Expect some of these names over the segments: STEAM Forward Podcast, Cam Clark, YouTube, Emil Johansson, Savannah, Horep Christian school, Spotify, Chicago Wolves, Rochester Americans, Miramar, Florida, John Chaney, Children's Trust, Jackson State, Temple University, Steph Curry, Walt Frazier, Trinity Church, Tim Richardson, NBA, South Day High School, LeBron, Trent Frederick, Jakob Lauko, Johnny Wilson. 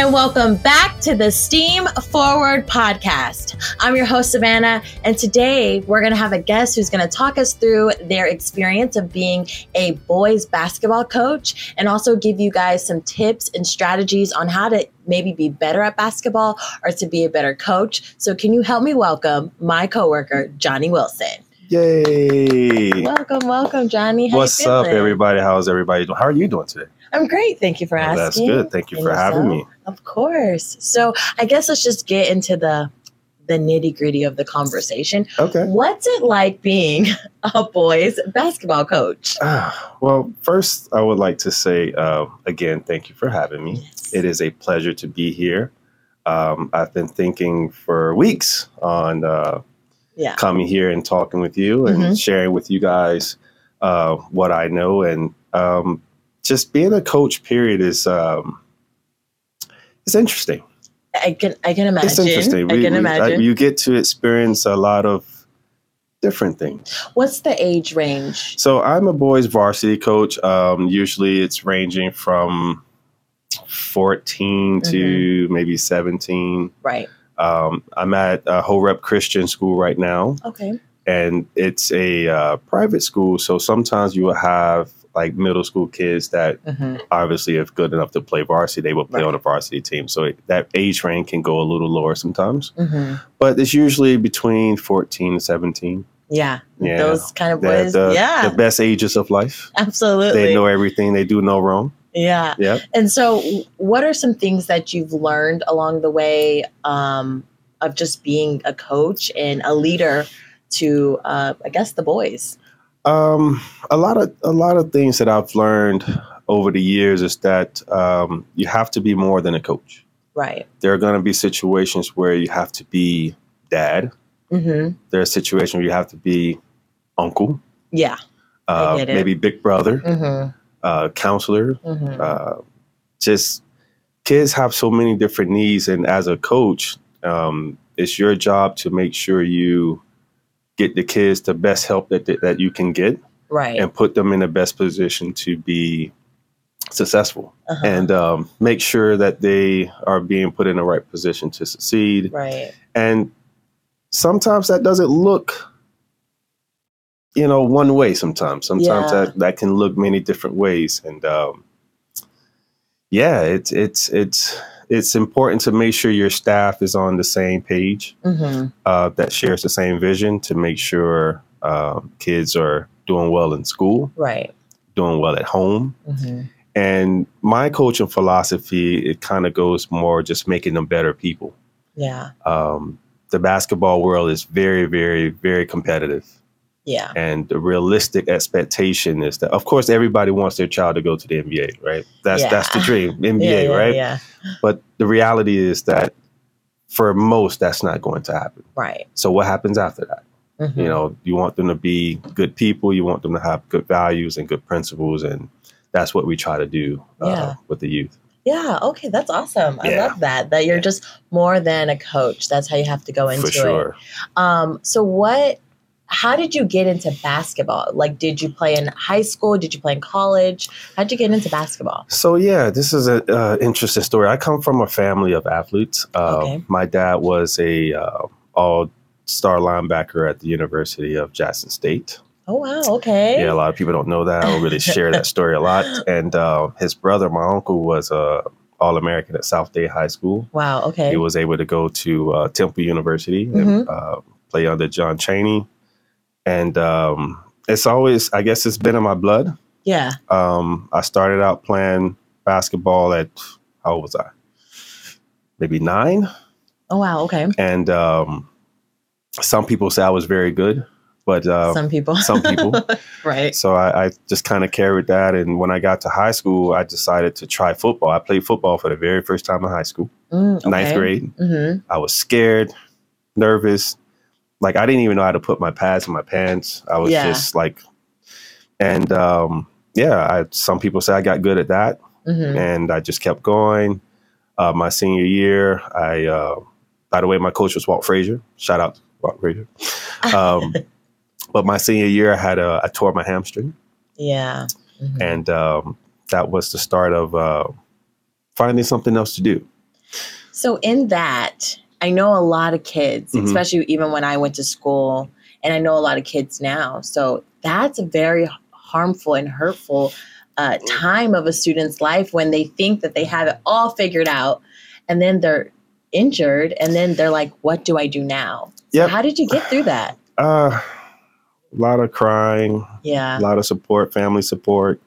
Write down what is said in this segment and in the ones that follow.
and welcome back to the STEAM Forward Podcast. I'm your host, Savannah, and today we're going to have a guest who's going to talk us through their experience of being a boys basketball coach and also give you guys some tips and strategies on how to maybe be better at basketball or to be a better coach. So can you help me welcome my coworker, Johnny Wilson? Yay. Welcome, Johnny. What's up, everybody? How's everybody doing? How are you doing today? I'm great. Thank you for asking. That's good. Thank you for having me. Of course. So I guess let's just get into the nitty gritty of the conversation. Okay. What's it like being a boys basketball coach? Well, first, I would like to say, again, thank you for having me. Yes. It is a pleasure to be here. I've been thinking for weeks on coming here and talking with you and sharing with you guys what I know and just being a coach, period, is it's interesting. I can imagine. It's interesting. I can imagine. You get to experience a lot of different things. What's the age range? So I'm a boys varsity coach. Usually it's ranging from 14 to maybe 17. Right. I'm at Horep Christian School right now. Okay. And it's a private school, so sometimes you will have like middle school kids that obviously if good enough to play varsity, they will play on a varsity team. So that age range can go a little lower sometimes, but it's usually between 14 and 17. Yeah. Those kind of boys. The best ages of life. Absolutely. They know everything. They do no wrong. Yeah. Yep. And so what are some things that you've learned along the way of just being a coach and a leader to, I guess, the boys? A lot of things that I've learned over the years is that you have to be more than a coach. Right. There are going to be situations where you have to be dad. There are situations where you have to be uncle. Yeah. Maybe big brother. Counselor. Just kids have so many different needs, and as a coach, it's your job to make sure you get the kids the best help that you can get, right, and put them in the best position to be successful, and make sure that they are being put in the right position to succeed. Right. And sometimes that doesn't look, one way. Sometimes that can look many different ways. And it's important to make sure your staff is on the same page, that shares the same vision, to make sure kids are doing well in school, right, doing well at home. And my coaching philosophy, it kind of goes more just making them better people. Yeah. The basketball world is very, very, very competitive. Yeah. And the realistic expectation is that, of course, everybody wants their child to go to the NBA, right? That's the dream, NBA, right? Yeah. But the reality is that for most, that's not going to happen. Right. So what happens after that? You want them to be good people. You want them to have good values and good principles. And that's what we try to do with the youth. Yeah. Okay. That's awesome. I love that you're just more than a coach. That's how you have to go into it. For sure. How did you get into basketball? Like, did you play in high school? Did you play in college? How'd you get into basketball? So, this is an interesting story. I come from a family of athletes. My dad was a all-star linebacker at the University of Jackson State. Oh, wow. Okay. Yeah, a lot of people don't know that. I don't really share that story a lot. And his brother, my uncle, was a All-American at South Day High School. Wow, okay. He was able to go to Temple University and play under John Chaney. And it's always, I guess it's been in my blood. Yeah. I started out playing basketball at, how old was I? Maybe 9. Oh, wow. Okay. And some people say I was very good, but some people. Right. So I just kind of carried that. And when I got to high school, I decided to try football. I played football for the very first time in high school, 9th grade. I was scared, nervous. Like, I didn't even know how to put my pads in my pants. I was just like, and some people say I got good at that, and I just kept going. My senior year, by the way, my coach was Walt Frazier. Shout out to Walt Frazier. But my senior year, I tore my hamstring. Yeah. And that was the start of finding something else to do. So in that, I know a lot of kids, mm-hmm. especially even when I went to school, and I know a lot of kids now. So that's a very harmful and hurtful time of a student's life when they think that they have it all figured out, and then they're injured, and then they're like, what do I do now? So yep. How did you get through that? A lot of crying. Yeah. A lot of support, family support.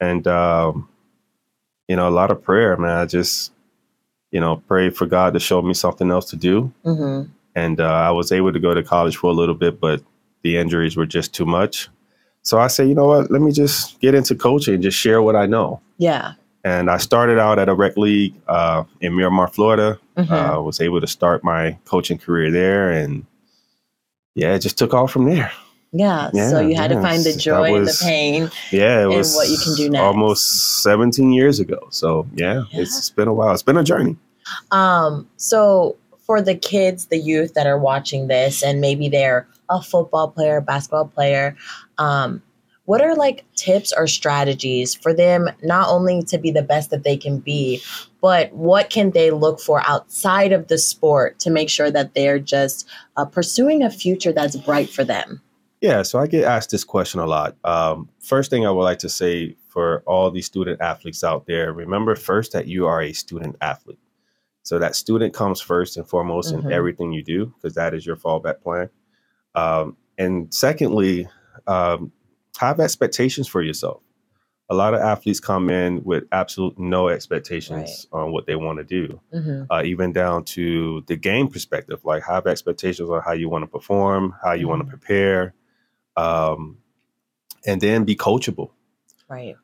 And, a lot of prayer, man. I just, prayed for God to show me something else to do. Mm-hmm. And I was able to go to college for a little bit, but the injuries were just too much. So I said, you know what, let me just get into coaching and just share what I know. Yeah. And I started out at a rec league in Miramar, Florida. Mm-hmm. Was able to start my coaching career there. And yeah, it just took off from there. Yeah. So you had to find the joy and the pain. Yeah. It was what you can do next. Almost 17 years ago. So yeah. It's been a while. It's been a journey. So for the kids, the youth that are watching this, and maybe they're a football player, basketball player, what are like tips or strategies for them not only to be the best that they can be, but what can they look for outside of the sport to make sure that they're just pursuing a future that's bright for them? Yeah, so I get asked this question a lot. First thing I would like to say for all these student athletes out there, remember first that you are a student athlete. So that student comes first and foremost mm-hmm. in everything you do, because that is your fallback plan. And secondly, have expectations for yourself. A lot of athletes come in with absolute no expectations right. on what they want to do, mm-hmm. Even down to the game perspective, like have expectations on how you want to perform, how you mm-hmm. want to prepare. And then be coachable. Right.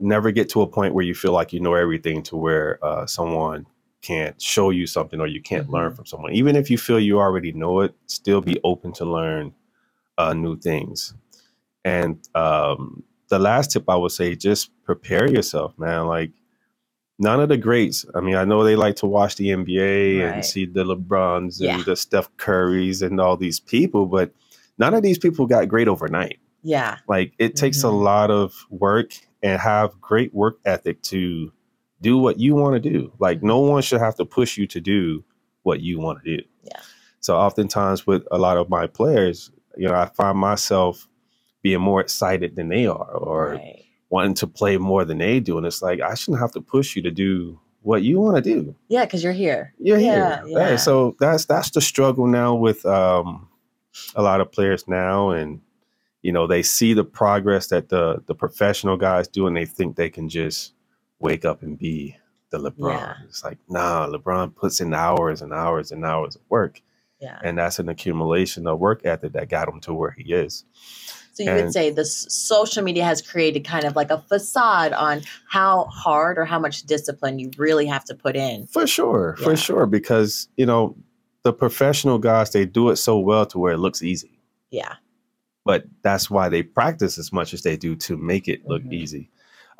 Never get to a point where you feel like you know everything to where someone can't show you something or you can't mm-hmm. learn from someone. Even if you feel you already know it, still be open to learn new things. And the last tip I would say, just prepare yourself, man. Like none of the greats. I mean, I know they like to watch the NBA right. and see the LeBrons yeah. and the Steph Currys and all these people, but none of these people got great overnight. Yeah. Like it takes mm-hmm. a lot of work and have great work ethic to do what you want to do. Like mm-hmm. no one should have to push you to do what you want to do. Yeah. So oftentimes with a lot of my players, I find myself being more excited than they are or right. wanting to play more than they do. And it's like, I shouldn't have to push you to do what you want to do. Yeah. Cause you're here. You're here. Yeah. Right. So that's the struggle now with, a lot of players now, and they see the progress that the professional guys do, and they think they can just wake up and be the LeBron. Yeah. It's like, nah, LeBron puts in hours and hours and hours of work. Yeah. And that's an accumulation of work ethic that got him to where he is. So you would say the social media has created kind of like a facade on how hard or how much discipline you really have to put in. For sure. Because, the professional guys, they do it so well to where it looks easy. Yeah. But that's why they practice as much as they do to make it look mm-hmm. easy.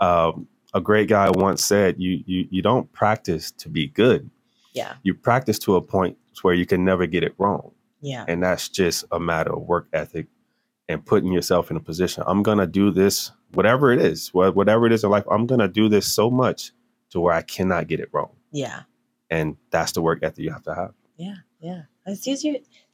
A great guy once said, you don't practice to be good. Yeah. You practice to a point where you can never get it wrong. Yeah. And that's just a matter of work ethic and putting yourself in a position. I'm going to do this, whatever it is in life, I'm going to do this so much to where I cannot get it wrong. Yeah. And that's the work ethic you have to have. Yeah. Yeah. It seems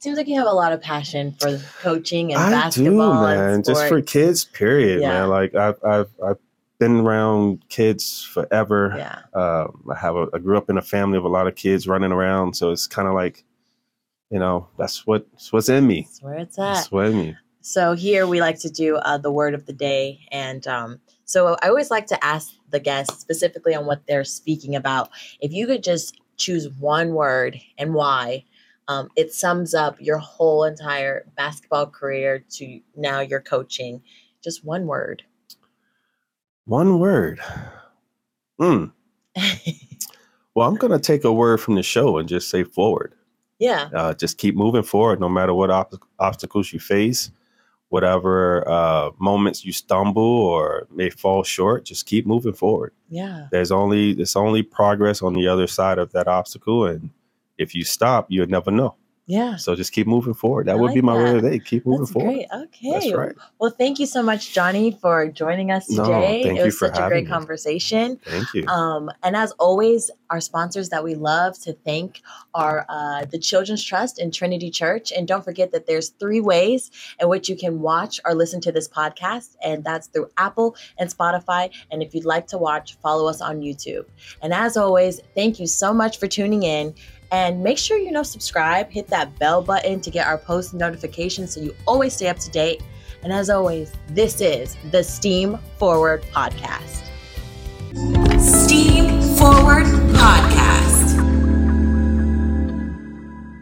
like you have a lot of passion for coaching and basketball. I do, man. Just for kids, period, yeah. man. Like I've been around kids forever. Yeah. I grew up in a family of a lot of kids running around. So it's kind of like, that's what's in me. That's where it's at. That's what's in me. So here we like to do the word of the day. And so I always like to ask the guests specifically on what they're speaking about. If you could just choose one word and why, it sums up your whole entire basketball career to now your coaching. Just one word. One word. Well, I'm going to take a word from the show and just say forward. Yeah. Just keep moving forward no matter what obstacles you face. Whatever moments you stumble or may fall short, just keep moving forward. Yeah. There's only progress on the other side of that obstacle. And if you stop, you'll never know. Yeah. So just keep moving forward. That would be my word of the day. Keep moving forward. Great. Okay. That's right. Well, thank you so much, Johnny, for joining us today. It was such a great conversation. Thank you. And as always, our sponsors that we love to thank are the Children's Trust and Trinity Church. And don't forget that there's 3 ways in which you can watch or listen to this podcast, and that's through Apple and Spotify. And if you'd like to watch, follow us on YouTube. And as always, thank you so much for tuning in. And make sure subscribe, hit that bell button to get our post notifications so you always stay up to date. And as always, this is the STEAM Forward Podcast. STEAM Forward Podcast.